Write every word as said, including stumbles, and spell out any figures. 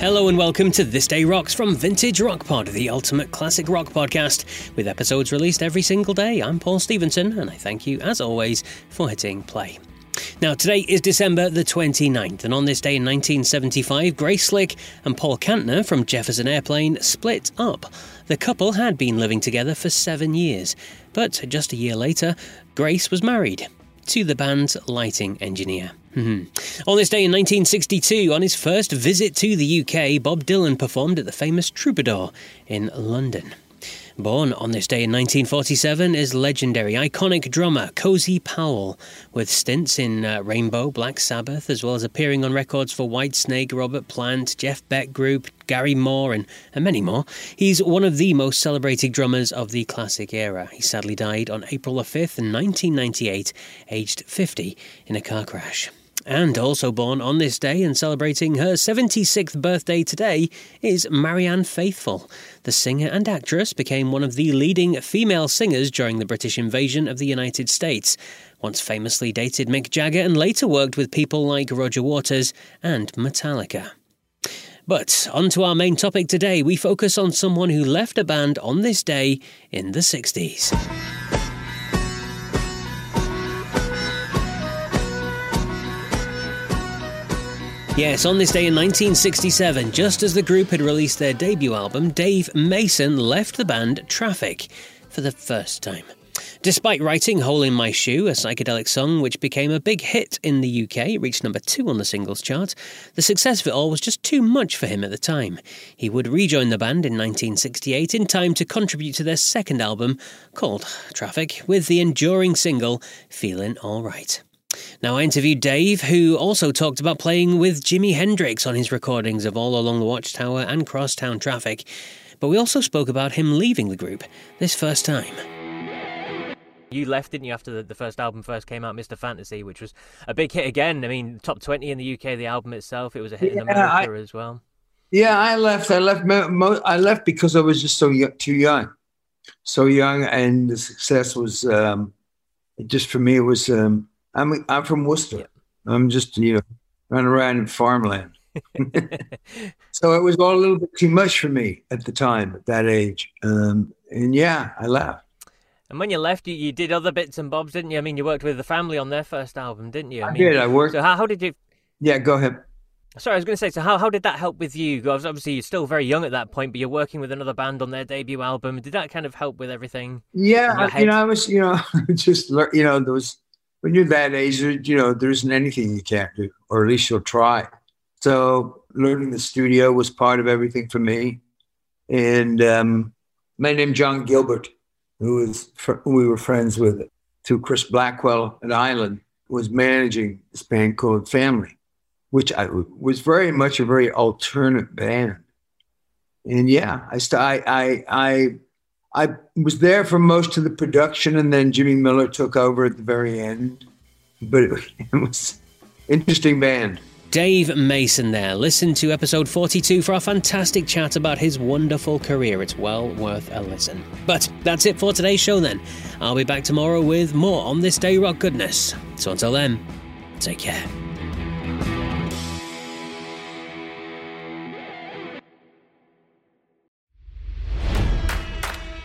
Hello and welcome to This Day Rocks from Vintage Rock Pod, the ultimate classic rock podcast, with episodes released every single day. I'm Paul Stevenson, and I thank you, as always, for hitting play. Now, today is December the twenty-ninth, and on this day in nineteen seventy-five, Grace Slick and Paul Kantner from Jefferson Airplane split up. The couple had been living together for seven years, but just a year later, Grace was married to the band's lighting engineer. Mm-hmm. On this day in nineteen sixty-two, on his first visit to the U K, Bob Dylan performed at the famous Troubadour in London. Born on this day in nineteen forty-seven is legendary, iconic drummer Cozy Powell, with stints in uh, Rainbow, Black Sabbath, as well as appearing on records for Whitesnake, Robert Plant, Jeff Beck Group, Gary Moore, and, and many more. He's one of the most celebrated drummers of the classic era. He sadly died on April the fifth, nineteen ninety-eight, aged fifty, in a car crash. And also born on this day and celebrating her seventy-sixth birthday today is Marianne Faithfull. The singer and actress became one of the leading female singers during the British invasion of the United States. Once famously dated Mick Jagger and later worked with people like Roger Waters and Metallica. But onto our main topic today, we focus on someone who left a band on this day in the sixties. Yes, on this day in nineteen sixty-seven, just as the group had released their debut album, Dave Mason left the band Traffic for the first time. Despite writing Hole in My Shoe, a psychedelic song which became a big hit in the U K, it reached number two on the singles chart, the success of it all was just too much for him at the time. He would rejoin the band in nineteen sixty-eight in time to contribute to their second album, called Traffic, with the enduring single Feelin' Alright. Now, I interviewed Dave, who also talked about playing with Jimi Hendrix on his recordings of All Along the Watchtower and Crosstown Traffic, but we also spoke about him leaving the group this first time. You left, didn't you, after the, the first album first came out, Mister Fantasy, which was a big hit again. I mean, top twenty in the U K, the album itself, it was a hit yeah, in America I, as well. Yeah, I left. I left mo- mo- I left because I was just so y- too young. So young, and the success was, um, just for me, it was... Um, I'm I'm from Worcester. Yep. I'm just, you know, running around in farmland. So it was all a little bit too much for me at the time, at that age. Um, and yeah, I left. And when you left, you, you did other bits and bobs, didn't you? I mean, you worked with the Family on their first album, didn't you? I, I mean, did. I worked. So how, how did you... Yeah, go ahead. Sorry, I was going to say, so how, how did that help with you? Because obviously you're still very young at that point, but you're working with another band on their debut album. Did that kind of help with everything? Yeah, I, you know, I was, you know, just, you know, there was... When you're that age, you know, there isn't anything you can't do, or at least you'll try. So learning the studio was part of everything for me. And um, a man named John Gilbert, who was fr- we were friends with, through Chris Blackwell at Island, was managing this band called Family, which I, was very much a very alternate band. And yeah, I, st- I, I, I I was there for most of the production, and then Jimmy Miller took over at the very end. But it, it was an interesting band. Dave Mason there. Listen to episode forty-two for our fantastic chat about his wonderful career. It's well worth a listen. But that's it for today's show then. I'll be back tomorrow with more on This Day Rock goodness. So until then, take care.